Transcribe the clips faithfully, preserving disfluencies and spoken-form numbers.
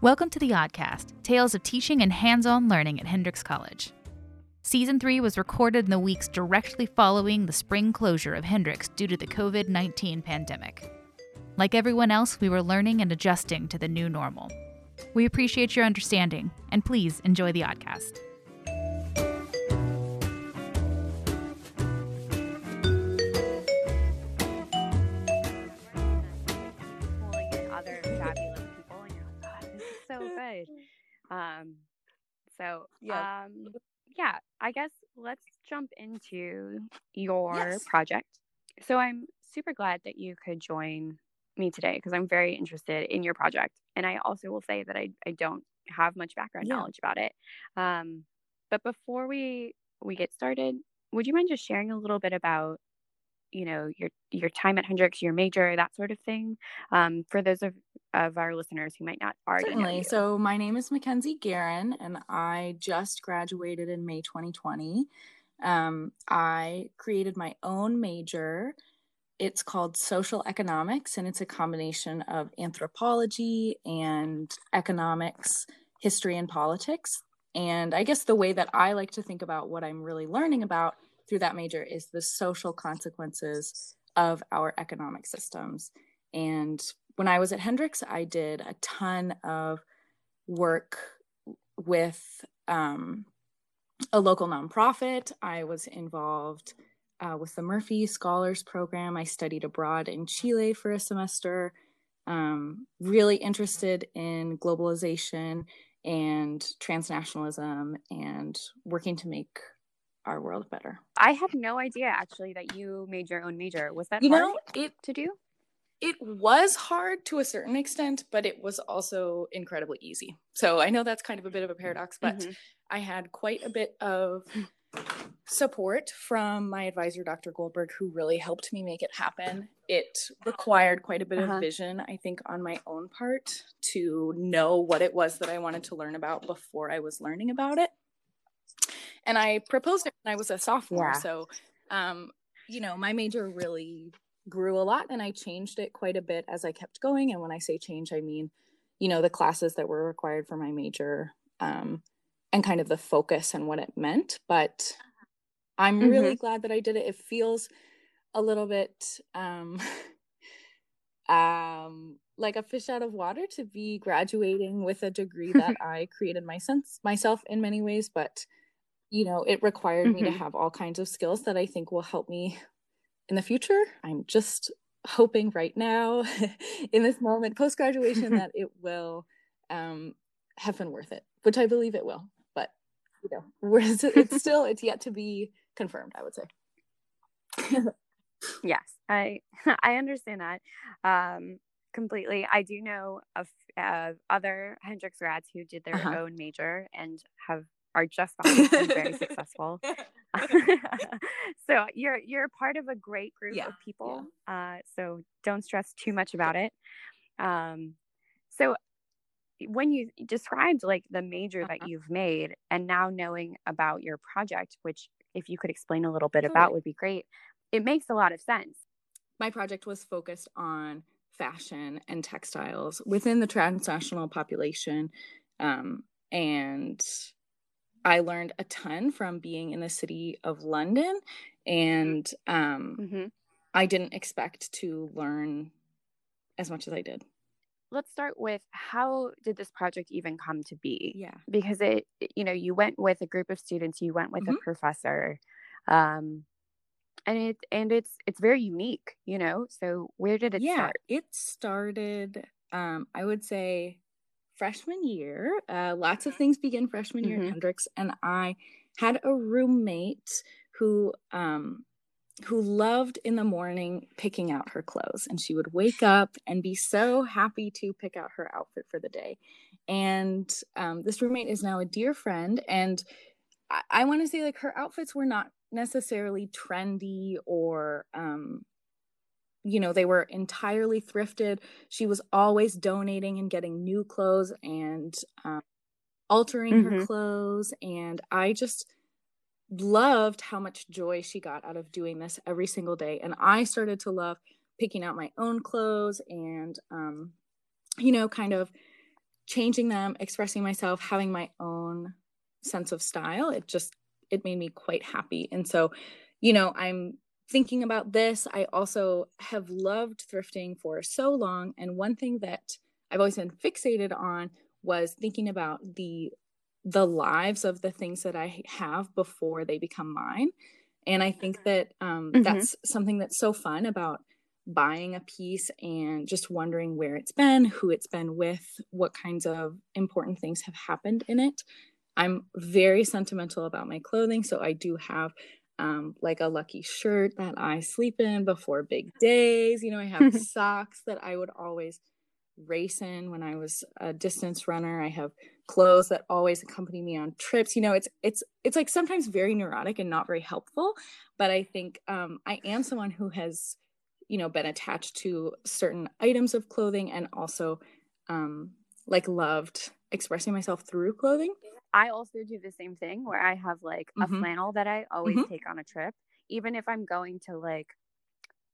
Welcome to the Oddcast, tales of teaching and hands-on learning at Hendrix College. Season three was recorded in the weeks directly following the spring closure of Hendrix due to the covid nineteen pandemic. Like everyone else, we were learning and adjusting to the new normal. We appreciate your understanding, and please enjoy the Oddcast. Um, so, yeah. um, yeah, I guess let's jump into your yes. project. So I'm super glad that you could join me today because I'm very interested in your project. And I also will say that I, I don't have much background yeah. knowledge about it. Um, but before we, we get started, would you mind just sharing a little bit about, you know, your, your time at Hendrix, your major, that sort of thing, um, for those of of our listeners who might not already know you. So my name is Mackenzie Guerin, and I just graduated in May twenty twenty. Um, I created my own major. It's called Social Economics, and it's a combination of anthropology and economics, history, and politics. And I guess the way that I like to think about what I'm really learning about through that major is the social consequences of our economic systems. And when I was at Hendrix, I did a ton of work with um, a local nonprofit. I was involved uh, with the Murphy Scholars Program. I studied abroad in Chile for a semester, um, really interested in globalization and transnationalism and working to make our world better. I had no idea, actually, that you made your own major. Was that you hard know, it, to do? It was hard to a certain extent, but it was also incredibly easy. So I know that's kind of a bit of a paradox, but mm-hmm. I had quite a bit of support from my advisor, Doctor Goldberg, who really helped me make it happen. It required quite a bit uh-huh. of vision, I think, on my own part to know what it was that I wanted to learn about before I was learning about it. And I proposed it when I was a sophomore. Yeah. So, um, you know, my major really grew a lot, and I changed it quite a bit as I kept going. And when I say change, I mean, you know, the classes that were required for my major, um, and kind of the focus and what it meant. But I'm mm-hmm. really glad that I did it. It feels a little bit um, um, like a fish out of water to be graduating with a degree that I created my sense, myself in many ways. But, you know, it required mm-hmm. me to have all kinds of skills that I think will help me in the future. I'm just hoping right now in this moment post-graduation that it will um, have been worth it, which I believe it will, but you know, we're, it's still, it's yet to be confirmed, I would say. Yes, I, I understand that um, completely. I do know of, of other Hendrix grads who did their uh-huh. own major and have are just very successful. So you're you're part of a great group yeah, of people. Yeah. Uh, so don't stress too much about it. Um, so when you described like the major uh-huh. that you've made, and now knowing about your project, which if you could explain a little bit totally. about would be great. It makes a lot of sense. My project was focused on fashion and textiles within the transnational population, um, and I learned a ton from being in the city of London, and um, mm-hmm. I didn't expect to learn as much as I did. Let's start with, how did this project even come to be? Yeah. Because it, you know, you went with a group of students, you went with mm-hmm. a professor, um, and it and it's it's very unique, you know. So where did it yeah, start? It started, um, I would say, freshman year. Uh, lots of things begin freshman year mm-hmm. at Hendrix, and I had a roommate who um, who loved in the morning picking out her clothes, and she would wake up and be so happy to pick out her outfit for the day. And um, this roommate is now a dear friend, and I, I want to say like her outfits were not necessarily trendy or um, you know, they were entirely thrifted. She was always donating and getting new clothes and um, altering mm-hmm. her clothes. And I just loved how much joy she got out of doing this every single day. And I started to love picking out my own clothes and, um, you know, kind of changing them, expressing myself, having my own sense of style, it just, it made me quite happy. And so, you know, I'm thinking about this. I also have loved thrifting for so long. And one thing that I've always been fixated on was thinking about the the lives of the things that I have before they become mine. And I think that um, mm-hmm. that's something that's so fun about buying a piece and just wondering where it's been, who it's been with, what kinds of important things have happened in it. I'm very sentimental about my clothing. So I do have um, like a lucky shirt that I sleep in before big days. You know, I have socks that I would always race in when I was a distance runner. I have clothes that always accompany me on trips. You know, it's, it's, it's like sometimes very neurotic and not very helpful, but I think um, I am someone who has, you know, been attached to certain items of clothing and also um, like loved expressing myself through clothing. I also do the same thing where I have like mm-hmm. a flannel that I always mm-hmm. take on a trip, even if I'm going to like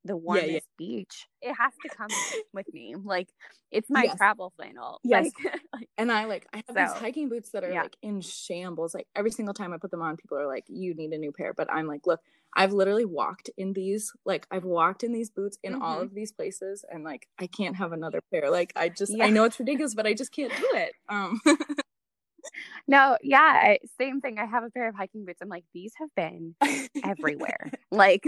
the warmest yeah, yeah. beach. It has to come with me. Like it's my yes. travel flannel. Yes. Like, like, and I like I have so, these hiking boots that are yeah. like in shambles. Like every single time I put them on, people are like, "You need a new pair." But I'm like, "Look, I've literally walked in these. Like I've walked in these boots in mm-hmm. all of these places, and like I can't have another pair. Like I just yeah. I know it's ridiculous, but I just can't do it." Um. No, yeah, I, same thing. I have a pair of hiking boots. I'm like, these have been everywhere. Like,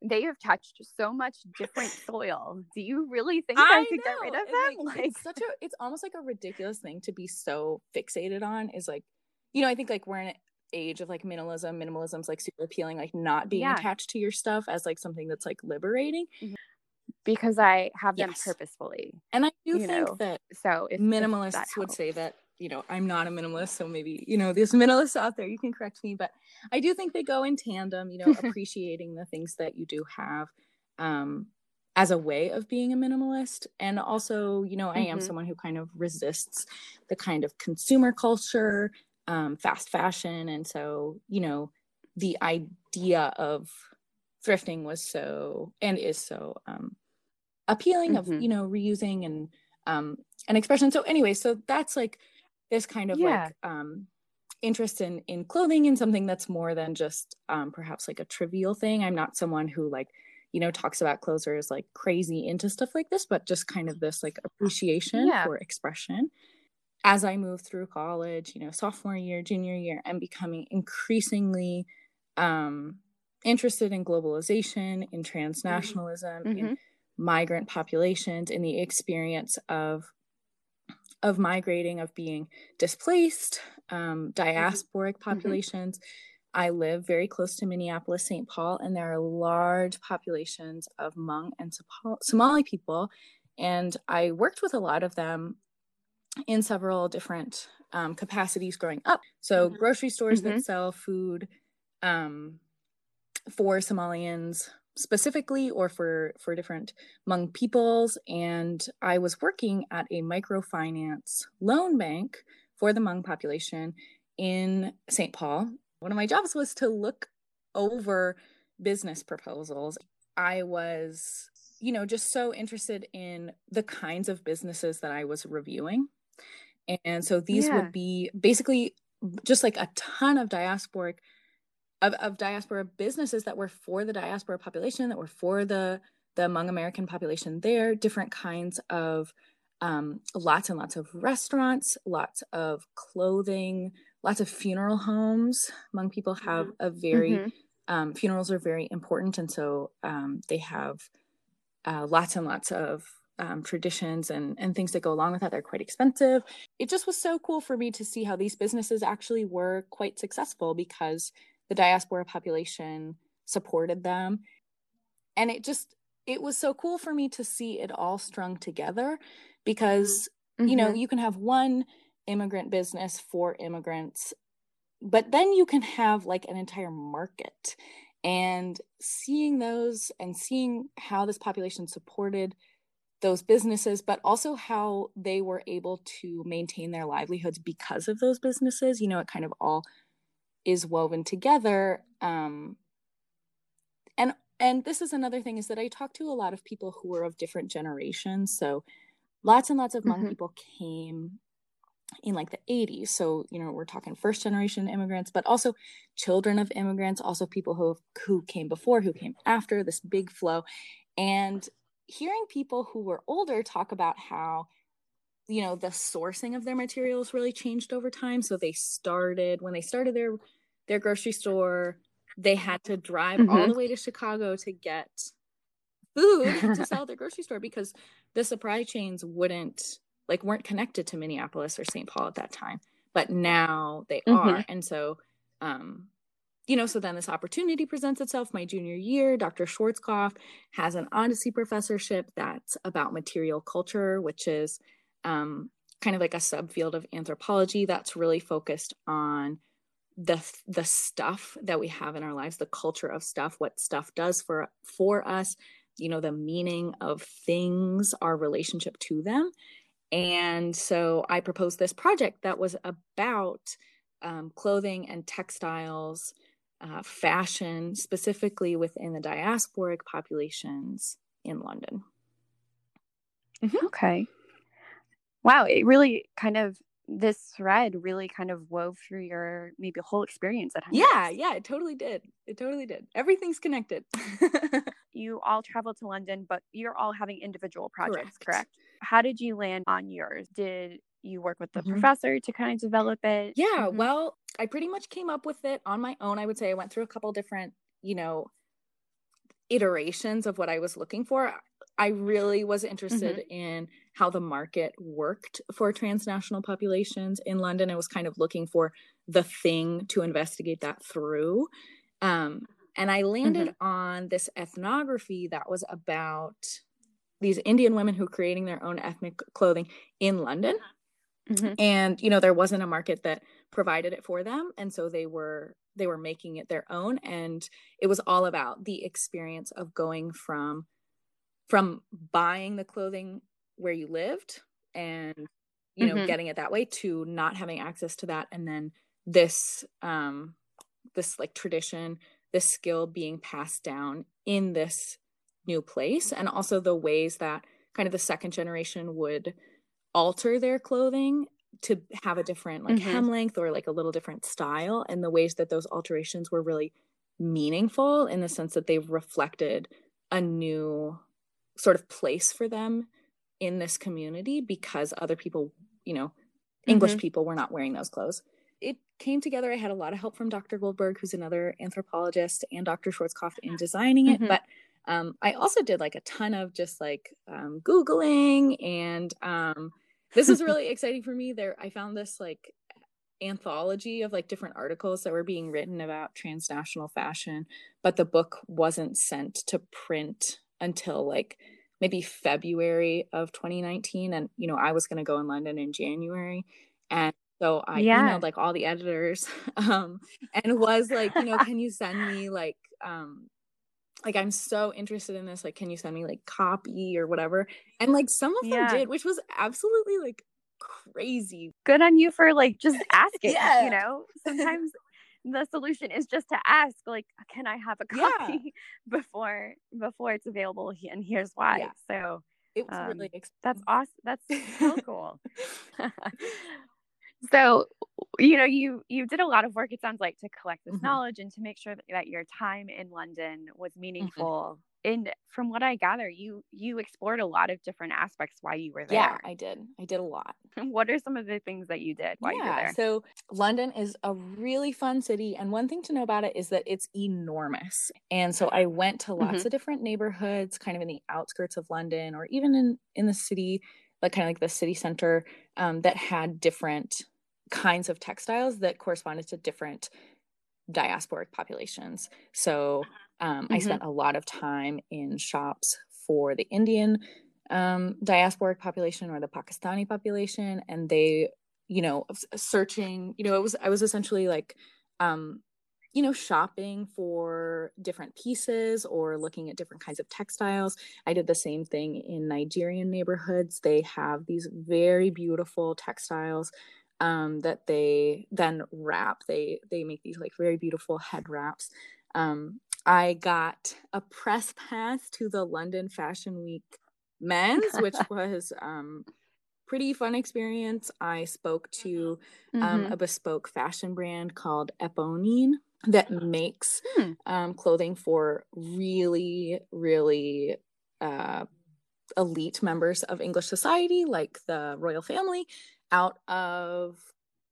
they have touched so much different soil. Do you really think I, I could know. get rid of them? Like, like, it's such a, it's almost like a ridiculous thing to be so fixated on. Is like, you know, I think like we're in an age of like minimalism. Minimalism's like super appealing. Like not being yeah. attached to your stuff as like something that's like liberating. Mm-hmm. Because I have yes. them purposefully, and I do think know? that so if, minimalists if that would say that. You know, I'm not a minimalist, so maybe, you know, there's minimalists out there, you can correct me, but I do think they go in tandem, you know, appreciating the things that you do have um, as a way of being a minimalist. And also, you know, I am mm-hmm. someone who kind of resists the kind of consumer culture, um, fast fashion. And so, you know, the idea of thrifting was so, and is so um, appealing mm-hmm. of, you know, reusing and um, an expression. So anyway, so that's like, this kind of yeah. like um, interest in, in clothing and something that's more than just um, perhaps like a trivial thing. I'm not someone who like, you know, talks about clothes or is like crazy into stuff like this, but just kind of this like appreciation yeah. for expression. As I move through college, you know, sophomore year, junior year, I'm becoming increasingly um, interested in globalization, in transnationalism, mm-hmm. in migrant populations, in the experience of of migrating, of being displaced, um, diasporic populations. Mm-hmm. I live very close to Minneapolis, Saint Paul, and there are large populations of Hmong and Somali people. And I worked with a lot of them in several different um, capacities growing up. So mm-hmm. grocery stores mm-hmm. that sell food um, for Somalians specifically, or for for different Hmong peoples. And I was working at a microfinance loan bank for the Hmong population in Saint Paul. One of my jobs was to look over business proposals. I was, you know, just so interested in the kinds of businesses that I was reviewing. And so these yeah. would be basically just like a ton of diasporic Of, of diaspora businesses that were for the diaspora population, that were for the, the Hmong American population there, different kinds of um, lots and lots of restaurants, lots of clothing, lots of funeral homes. Hmong people have a very, mm-hmm. um, funerals are very important. And so um, they have uh, lots and lots of um, traditions and, and things that go along with that. They're quite expensive. It just was so cool for me to see how these businesses actually were quite successful because the diaspora population supported them. And it just, it was so cool for me to see it all strung together because, mm-hmm. you know, you can have one immigrant business for immigrants, but then you can have like an entire market. And seeing those and seeing how this population supported those businesses, but also how they were able to maintain their livelihoods because of those businesses, you know, it kind of all is woven together. Um, and and this is another thing is that I talk to a lot of people who are of different generations. So lots and lots of Hmong mm-hmm. people came in like the eighties. So, you know, we're talking first generation immigrants, but also children of immigrants, also people who, who came before, who came after, this big flow. And hearing people who were older talk about how, you know, the sourcing of their materials really changed over time. So they started, when they started their, their grocery store, they had to drive mm-hmm. all the way to Chicago to get food to sell at their grocery store because the supply chains wouldn't, like weren't connected to Minneapolis or Saint Paul at that time, but now they mm-hmm. are. And so, um, you know, so then this opportunity presents itself. My junior year, Doctor Schwarzkopf has an Odyssey professorship that's about material culture, which is um, kind of like a subfield of anthropology that's really focused on the the stuff that we have in our lives, the culture of stuff, what stuff does for for us, you know, the meaning of things, our relationship to them. And so I proposed this project that was about um, clothing and textiles, uh, fashion, specifically within the diasporic populations in London. Mm-hmm. Okay. Wow. It really kind of, this thread really kind of wove through your maybe whole experience at Hendrix. Yeah. Yeah. It totally did. It totally did. Everything's connected. You all traveled to London, but you're all having individual projects, correct? correct? How did you land on yours? Did you work with the mm-hmm. professor to kind of develop it? Yeah, mm-hmm. well, I pretty much came up with it on my own. I would say I went through a couple different, you know, iterations of what I was looking for. I really was interested mm-hmm. in how the market worked for transnational populations in London. I was kind of looking for the thing to investigate that through. Um, and I landed mm-hmm. on this ethnography that was about these Indian women who were creating their own ethnic clothing in London. Mm-hmm. And, you know, there wasn't a market that provided it for them. And so they were, they were making it their own. And it was all about the experience of going from, from buying the clothing where you lived and, you know, mm-hmm. getting it that way to not having access to that. And then this, um, this like tradition, this skill being passed down in this new place, and also the ways that kind of the second generation would alter their clothing to have a different like mm-hmm. hem length or like a little different style, and the ways that those alterations were really meaningful in the sense that they reflected a new sort of place for them in this community because other people, you know, English mm-hmm. people were not wearing those clothes. It came together. I had a lot of help from Doctor Goldberg, who's another anthropologist, and Doctor Schwarzkopf in designing it, mm-hmm. but Um, I also did like a ton of just like um, Googling, and um, this is really exciting for me. There, I found this like anthology of like different articles that were being written about transnational fashion, but the book wasn't sent to print until like maybe February of twenty nineteen. And, you know, I was going to go in London in January, and so I yeah. emailed like all the editors um, and was like, you know, can you send me like, um, like, I'm so interested in this, like, can you send me like copy or whatever? And like some of them yeah. did, which was absolutely like crazy. Good on you for like just asking, yeah. you know, sometimes the solution is just to ask, like, can I have a copy yeah. before, before it's available? And here's why. Yeah. So it was um, really exciting. That's awesome. That's so cool. So, you know, you, you did a lot of work, it sounds like, to collect this mm-hmm. knowledge and to make sure that, that your time in London was meaningful. Mm-hmm. And from what I gather, you, you explored a lot of different aspects while you were there. Yeah, I did. I did a lot. What are some of the things that you did while yeah, you were there? So London is a really fun city. And one thing to know about it is that it's enormous. And so I went to lots mm-hmm. of different neighborhoods, kind of in the outskirts of London, or even in, in the city, like kind of like the city center, um, that had different kinds of textiles that corresponded to different diasporic populations. So um, mm-hmm. I spent a lot of time in shops for the Indian um, diasporic population or the Pakistani population, and they, you know, searching, you know, it was, I was essentially like, um, you know, shopping for different pieces or looking at different kinds of textiles. I did the same thing in Nigerian neighborhoods. They have these very beautiful textiles Um, that they then wrap. They they make these like very beautiful head wraps. Um, I got a press pass to the London Fashion Week men's, which was um, pretty fun experience. I spoke to mm-hmm. um, a bespoke fashion brand called Eponine that makes hmm. um, clothing for really, really uh, elite members of English society, like the royal family, out of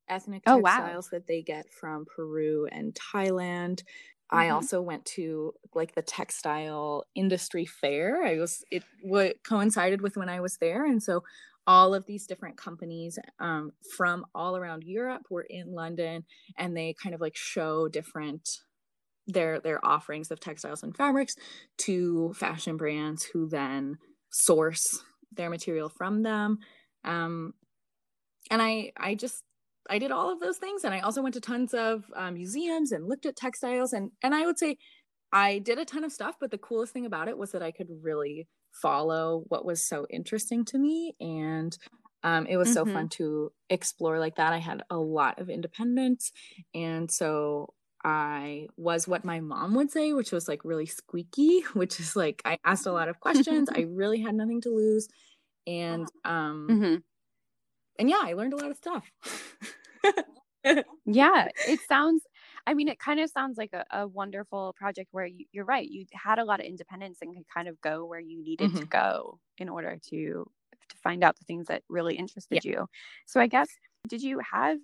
ethnic oh, textiles wow. that they get from Peru and Thailand. I mm-hmm. also went to like the textile industry fair. I was it what coincided with when I was there, and so all of these different companies um, from all around Europe were in London, and they kind of like show different their their offerings of textiles and fabrics to fashion brands who then source their material from them. Um, and I I just. I did all of those things. And I also went to tons of um, museums and looked at textiles. And, and I would say I did a ton of stuff, but the coolest thing about it was that I could really follow what was so interesting to me. And um, it was mm-hmm. so fun to explore like that. I had a lot of independence. And so I was what my mom would say, which was like really squeaky, which is like, I asked a lot of questions. I really had nothing to lose. And, um, mm-hmm. And yeah, I learned a lot of stuff. Yeah, it sounds, I mean, it kind of sounds like a, a wonderful project where you, you're right. You had a lot of independence and could kind of go where you needed mm-hmm. to go in order to to find out the things that really interested yeah. you. So I guess, did you have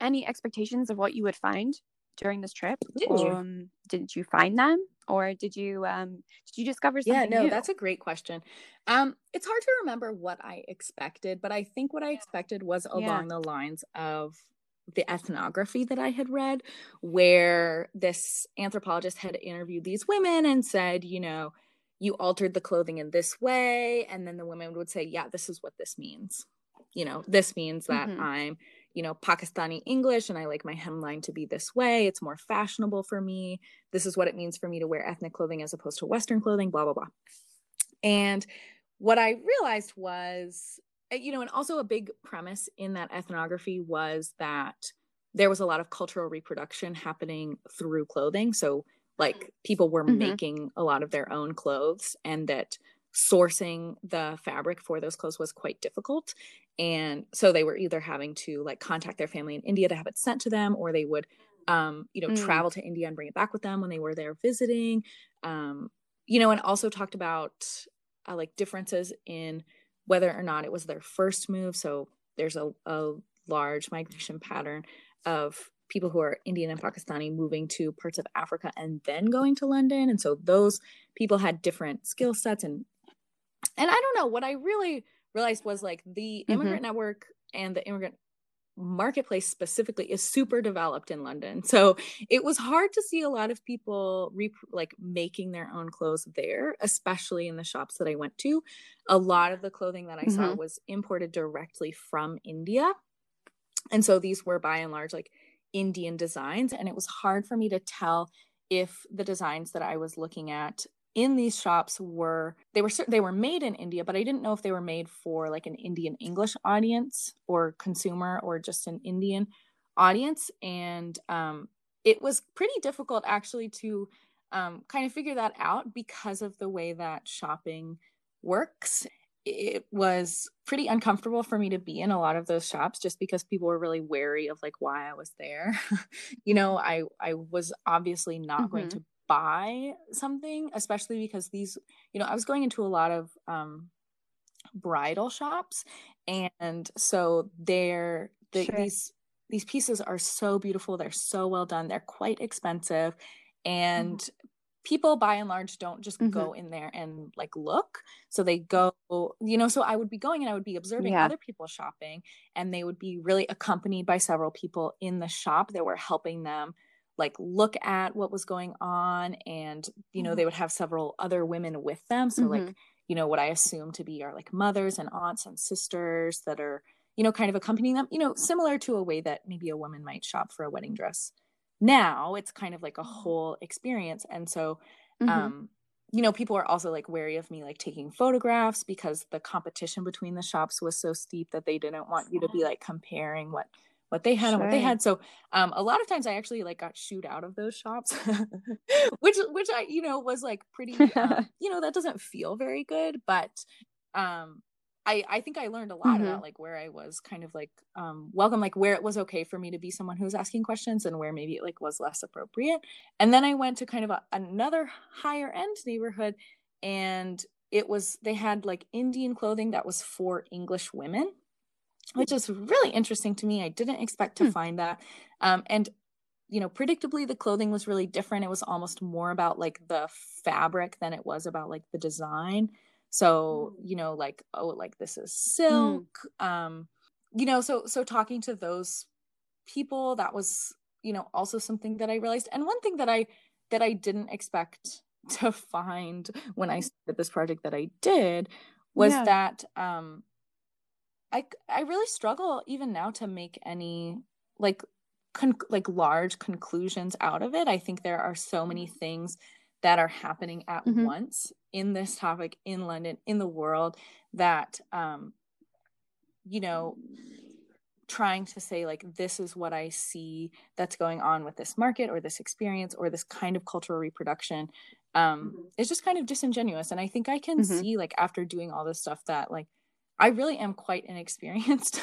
any expectations of what you would find during this trip? Did you? Um, did you find them? Or did you um, did you discover something Yeah, no, new? That's a great question. Um, it's hard to remember what I expected, but I think what I expected was along yeah. the lines of the ethnography that I had read, where this anthropologist had interviewed these women and said, you know, you altered the clothing in this way. And then the women would say, yeah, this is what this means. You know, this means that mm-hmm. I'm, you know, Pakistani English, and I like my hemline to be this way. It's more fashionable for me. This is what it means for me to wear ethnic clothing as opposed to Western clothing, blah, blah, blah. And what I realized was, you know, and also a big premise in that ethnography was that there was a lot of cultural reproduction happening through clothing. So like people were mm-hmm. making a lot of their own clothes, and that sourcing the fabric for those clothes was quite difficult. And so they were either having to like contact their family in India to have it sent to them, or they would, um, you know, mm. travel to India and bring it back with them when they were there visiting, um, you know, and also talked about uh, like differences in whether or not it was their first move. So there's a, a large migration pattern of people who are Indian and Pakistani moving to parts of Africa and then going to London. And so those people had different skill sets. And, and I don't know, what I really realized was like the immigrant mm-hmm. network and the immigrant marketplace specifically is super developed in London. So it was hard to see a lot of people re- like making their own clothes there, especially in the shops that I went to. A lot of the clothing that I mm-hmm. saw was imported directly from India. And so these were by and large like Indian designs. And it was hard for me to tell if the designs that I was looking at in these shops were, they were, they were made in India, but I didn't know if they were made for like an Indian English audience or consumer or just an Indian audience. And um, it was pretty difficult actually to um, kind of figure that out because of the way that shopping works. It was pretty uncomfortable for me to be in a lot of those shops just because people were really wary of like why I was there. You know, I, I was obviously not mm-hmm. going to buy something, especially because these, you know, I was going into a lot of um bridal shops, and so they're the, sure. these these pieces are so beautiful, they're so well done, they're quite expensive, and mm-hmm. people by and large don't just mm-hmm. go in there and like look. So they go, you know, so I would be going and I would be observing yeah. other people shopping, and they would be really accompanied by several people in the shop that were helping them like look at what was going on. And, you know, mm-hmm. they would have several other women with them. So mm-hmm. like, you know, what I assume to be are like mothers and aunts and sisters that are, you know, kind of accompanying them, you know, similar to a way that maybe a woman might shop for a wedding dress. Now it's kind of like a whole experience. And so, mm-hmm. um, you know, people are also like wary of me like taking photographs because the competition between the shops was so steep that they didn't want you to be like comparing what what they had sure. and what they had. So um, a lot of times I actually like got shooed out of those shops, which, which I, you know, was like pretty, um, you know, that doesn't feel very good, but um, I, I think I learned a lot mm-hmm. about like where I was kind of like um, welcome, like where it was okay for me to be someone who was asking questions and where maybe it like was less appropriate. And then I went to kind of a, another higher end neighborhood, and it was, they had like Indian clothing that was for English women, which is really interesting to me. I didn't expect to mm. find that. Um, and you know, predictably the clothing was really different. It was almost more about like the fabric than it was about like the design. So, you know, like, oh, like this is silk, mm. um, you know, so, so talking to those people, that was, you know, also something that I realized. And one thing that I, that I didn't expect to find when I started this project that I did was yeah. that, um, I, I really struggle even now to make any like, con- like large conclusions out of it. I think there are so many things that are happening at mm-hmm. once in this topic, in London, in the world, that, um, you know, trying to say like, this is what I see that's going on with this market or this experience or this kind of cultural reproduction. Um, mm-hmm. It's just kind of disingenuous. And I think I can mm-hmm. see like after doing all this stuff that like, I really am quite inexperienced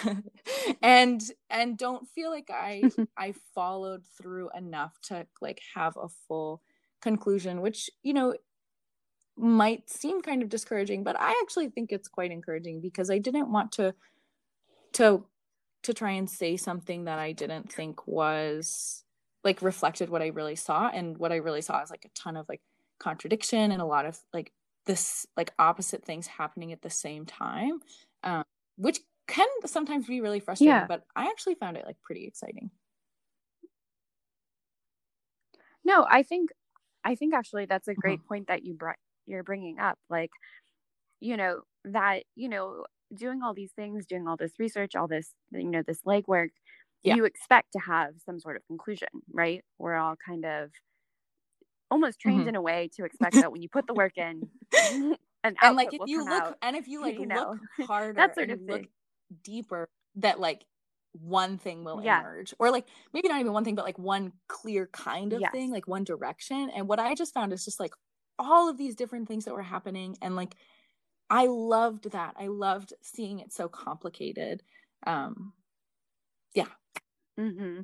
and, and don't feel like I, I followed through enough to like have a full conclusion, which, you know, might seem kind of discouraging, but I actually think it's quite encouraging, because I didn't want to to to try and say something that I didn't think was like reflected what I really saw. And what I really saw is like a ton of like contradiction and a lot of like this like opposite things happening at the same time, um, which can sometimes be really frustrating, yeah. but I actually found it like pretty exciting. No, I think I think actually that's a great mm-hmm. point that you brought, you're bringing up, like, you know, that, you know, doing all these things, doing all this research, all this, you know, this legwork, yeah. you expect to have some sort of conclusion, right? We're all kind of almost trained mm-hmm. in a way to expect that when you put the work in, an output and like if you look out, and if you like you know, look harder, that sort of and thing. Look deeper, that like one thing will yeah. emerge, or like maybe not even one thing, but like one clear kind of yes. thing, like one direction. And what I just found is just like all of these different things that were happening, and like I loved that. I loved seeing it so complicated. Um yeah mm-hmm.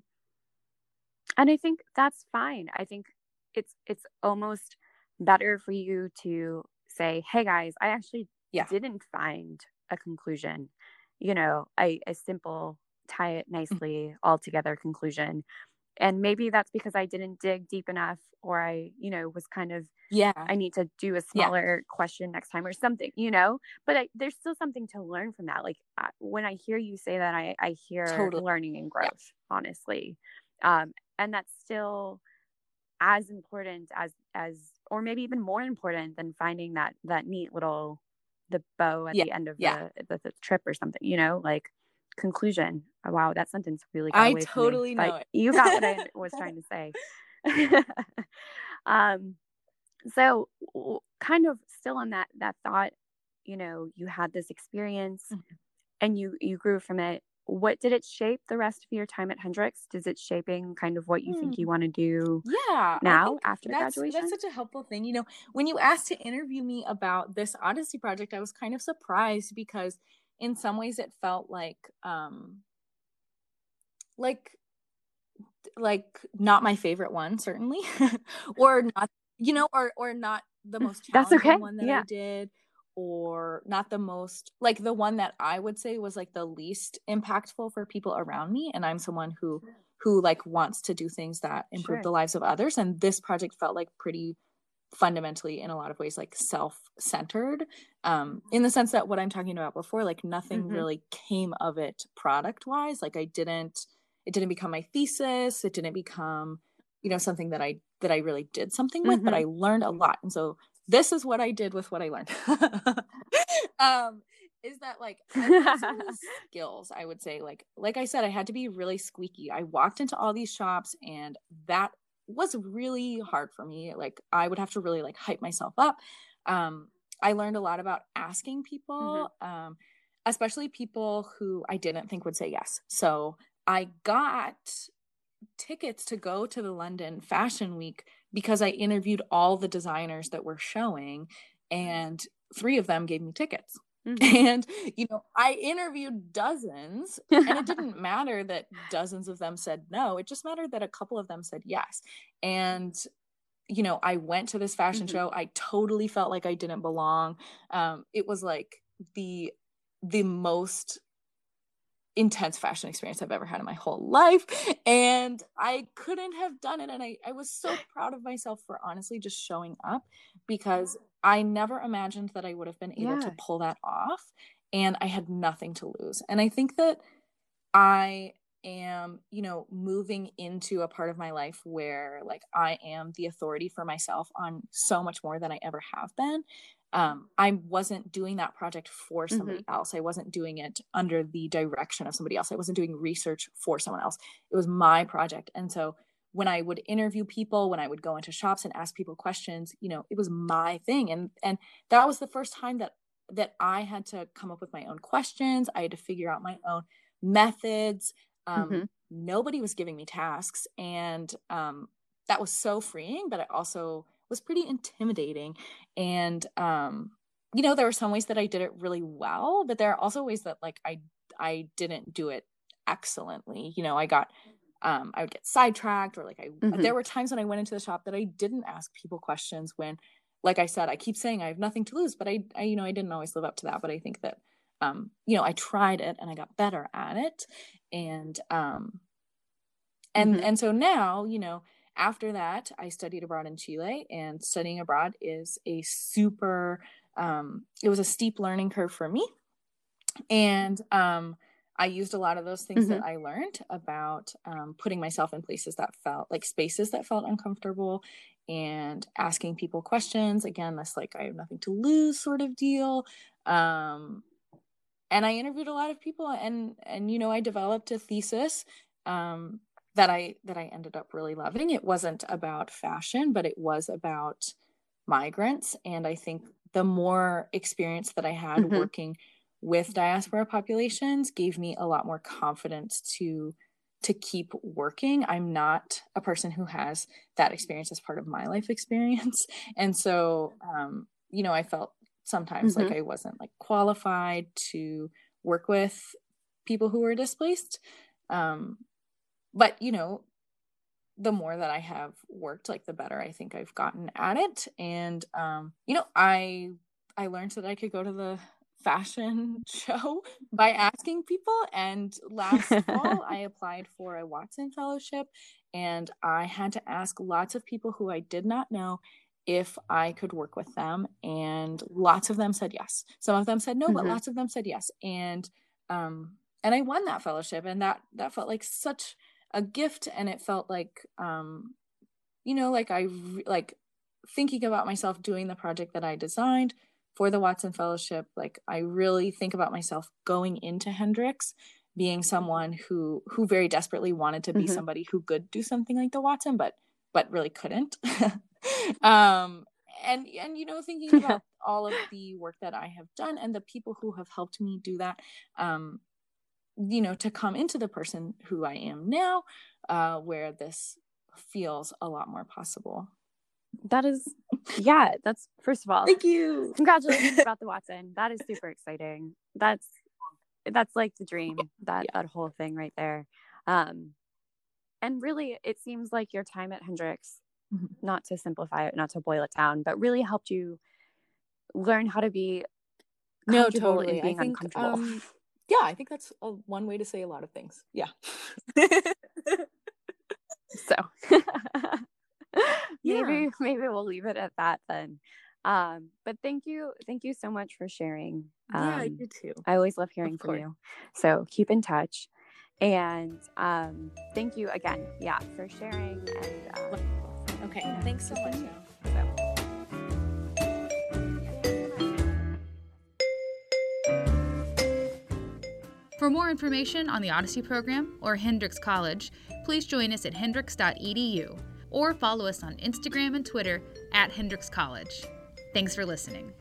And I think that's fine. I think it's it's almost better for you to say, hey guys, I actually yeah. didn't find a conclusion, you know, I a simple tie it nicely all together conclusion. And maybe that's because I didn't dig deep enough, or I, you know, was kind of, yeah, I need to do a smaller yeah. question next time or something, you know, but I, there's still something to learn from that. Like uh, when I hear you say that, I, I hear totally. Learning and growth, yeah. honestly. Um, and that's still as important as, as, or maybe even more important than finding that, that neat little, the bow at yeah. the end of yeah. the, the, the trip or something, you know, like conclusion. Oh, wow, that sentence really got I away totally from me, know it. You got what I was trying to say. um so kind of still on that that thought, you know, you had this experience mm-hmm. and you you grew from it. What did it shape the rest of your time at Hendrix? Is it shaping kind of what you hmm. think you want to do yeah, now after that's, graduation? That's such a helpful thing. You know, when you asked to interview me about this Odyssey project, I was kind of surprised, because in some ways it felt like, um, like, like not my favorite one, certainly, or not, you know, or, or not the most challenging That's okay. one that yeah. I did, or not the most, like the one that I would say was like the least impactful for people around me. And I'm someone who, who like wants to do things that improve sure. the lives of others. And this project felt like pretty fundamentally in a lot of ways like self-centered, um in the sense that what I'm talking about before, like nothing mm-hmm. really came of it product wise like I didn't it didn't become my thesis, it didn't become, you know, something that I that I really did something with, mm-hmm. but I learned a lot. And so this is what I did with what I learned. um is that like skills, I would say, like like I said, I had to be really squeaky. I walked into all these shops, and that was really hard for me. Like I would have to really like hype myself up. Um, I learned a lot about asking people, mm-hmm. um, especially people who I didn't think would say yes. So I got tickets to go to the London Fashion Week because I interviewed all the designers that were showing, and three of them gave me tickets. Mm-hmm. And, you know, I interviewed dozens, and it didn't matter that dozens of them said no. It just mattered that a couple of them said yes. And, you know, I went to this fashion mm-hmm. show. I totally felt like I didn't belong. Um, it was like the, the most intense fashion experience I've ever had in my whole life. And I couldn't have done it. And I, I was so proud of myself for honestly just showing up, because I never imagined that I would have been able yeah. to pull that off, and I had nothing to lose. And I think that I am, you know, moving into a part of my life where like I am the authority for myself on so much more than I ever have been. Um, I wasn't doing that project for somebody mm-hmm. else. I wasn't doing it under the direction of somebody else. I wasn't doing research for someone else. It was my project. And so when I would interview people, when I would go into shops and ask people questions, you know, it was my thing. And, and that was the first time that, that I had to come up with my own questions. I had to figure out my own methods. Um, mm-hmm. Nobody was giving me tasks, and um, that was so freeing, but I also was pretty intimidating. And, um, you know, there were some ways that I did it really well, but there are also ways that like, I, I didn't do it excellently. You know, I got, um, I would get sidetracked, or like, I, mm-hmm. there were times when I went into the shop that I didn't ask people questions when, like I said, I keep saying I have nothing to lose, but I, I you know, I didn't always live up to that. But I think that, um, you know, I tried it and I got better at it. And, um, and, mm-hmm. and so now, you know, after that, I studied abroad in Chile, and studying abroad is a super, um, it was a steep learning curve for me. And um, I used a lot of those things mm-hmm. that I learned about um, putting myself in places that felt like spaces that felt uncomfortable, and asking people questions. Again, that's like, I have nothing to lose sort of deal. Um, and I interviewed a lot of people, and, and, you know, I developed a thesis, um, that I, that I ended up really loving. It wasn't about fashion, but it was about migrants. And I think the more experience that I had mm-hmm. working with diaspora populations gave me a lot more confidence to, to keep working. I'm not a person who has that experience as part of my life experience. And so, um, you know, I felt sometimes mm-hmm. like I wasn't like qualified to work with people who were displaced. Um, But, you know, the more that I have worked, like the better I think I've gotten at it. And, um, you know, I, I learned that I could go to the fashion show by asking people. And last fall, I applied for a Watson Fellowship, and I had to ask lots of people who I did not know if I could work with them. And lots of them said yes. Some of them said no, mm-hmm. but lots of them said yes. And, um, and I won that fellowship, and that, that felt like such a gift. And it felt like, um, you know, like I, re- like thinking about myself doing the project that I designed for the Watson Fellowship. Like I really think about myself going into Hendrix being someone who, who very desperately wanted to be mm-hmm. somebody who could do something like the Watson, but, but really couldn't. um, and, and, you know, thinking about all of the work that I have done and the people who have helped me do that, um, you know, to come into the person who I am now, uh, where this feels a lot more possible. That is, yeah, that's, first of all, thank you. Congratulations about the Watson. That is super exciting. That's, that's like the dream, that, yeah. that whole thing right there. Um, and really it seems like your time at Hendrix, mm-hmm. not to simplify it, not to boil it down, but really helped you learn how to be comfortable no, totally. in being I think, uncomfortable. Um, Yeah, I think that's a, one way to say a lot of things. Yeah. so maybe yeah. maybe we'll leave it at that then. Um, but thank you, thank you so much for sharing. Um, yeah, you too. I always love hearing from you. So keep in touch, and um, thank you again. Yeah, for sharing. And um, okay, yeah. thanks so much. So. For more information on the Odyssey program or Hendrix College, please join us at hendrix dot e d u or follow us on Instagram and Twitter at Hendrix College. Thanks for listening.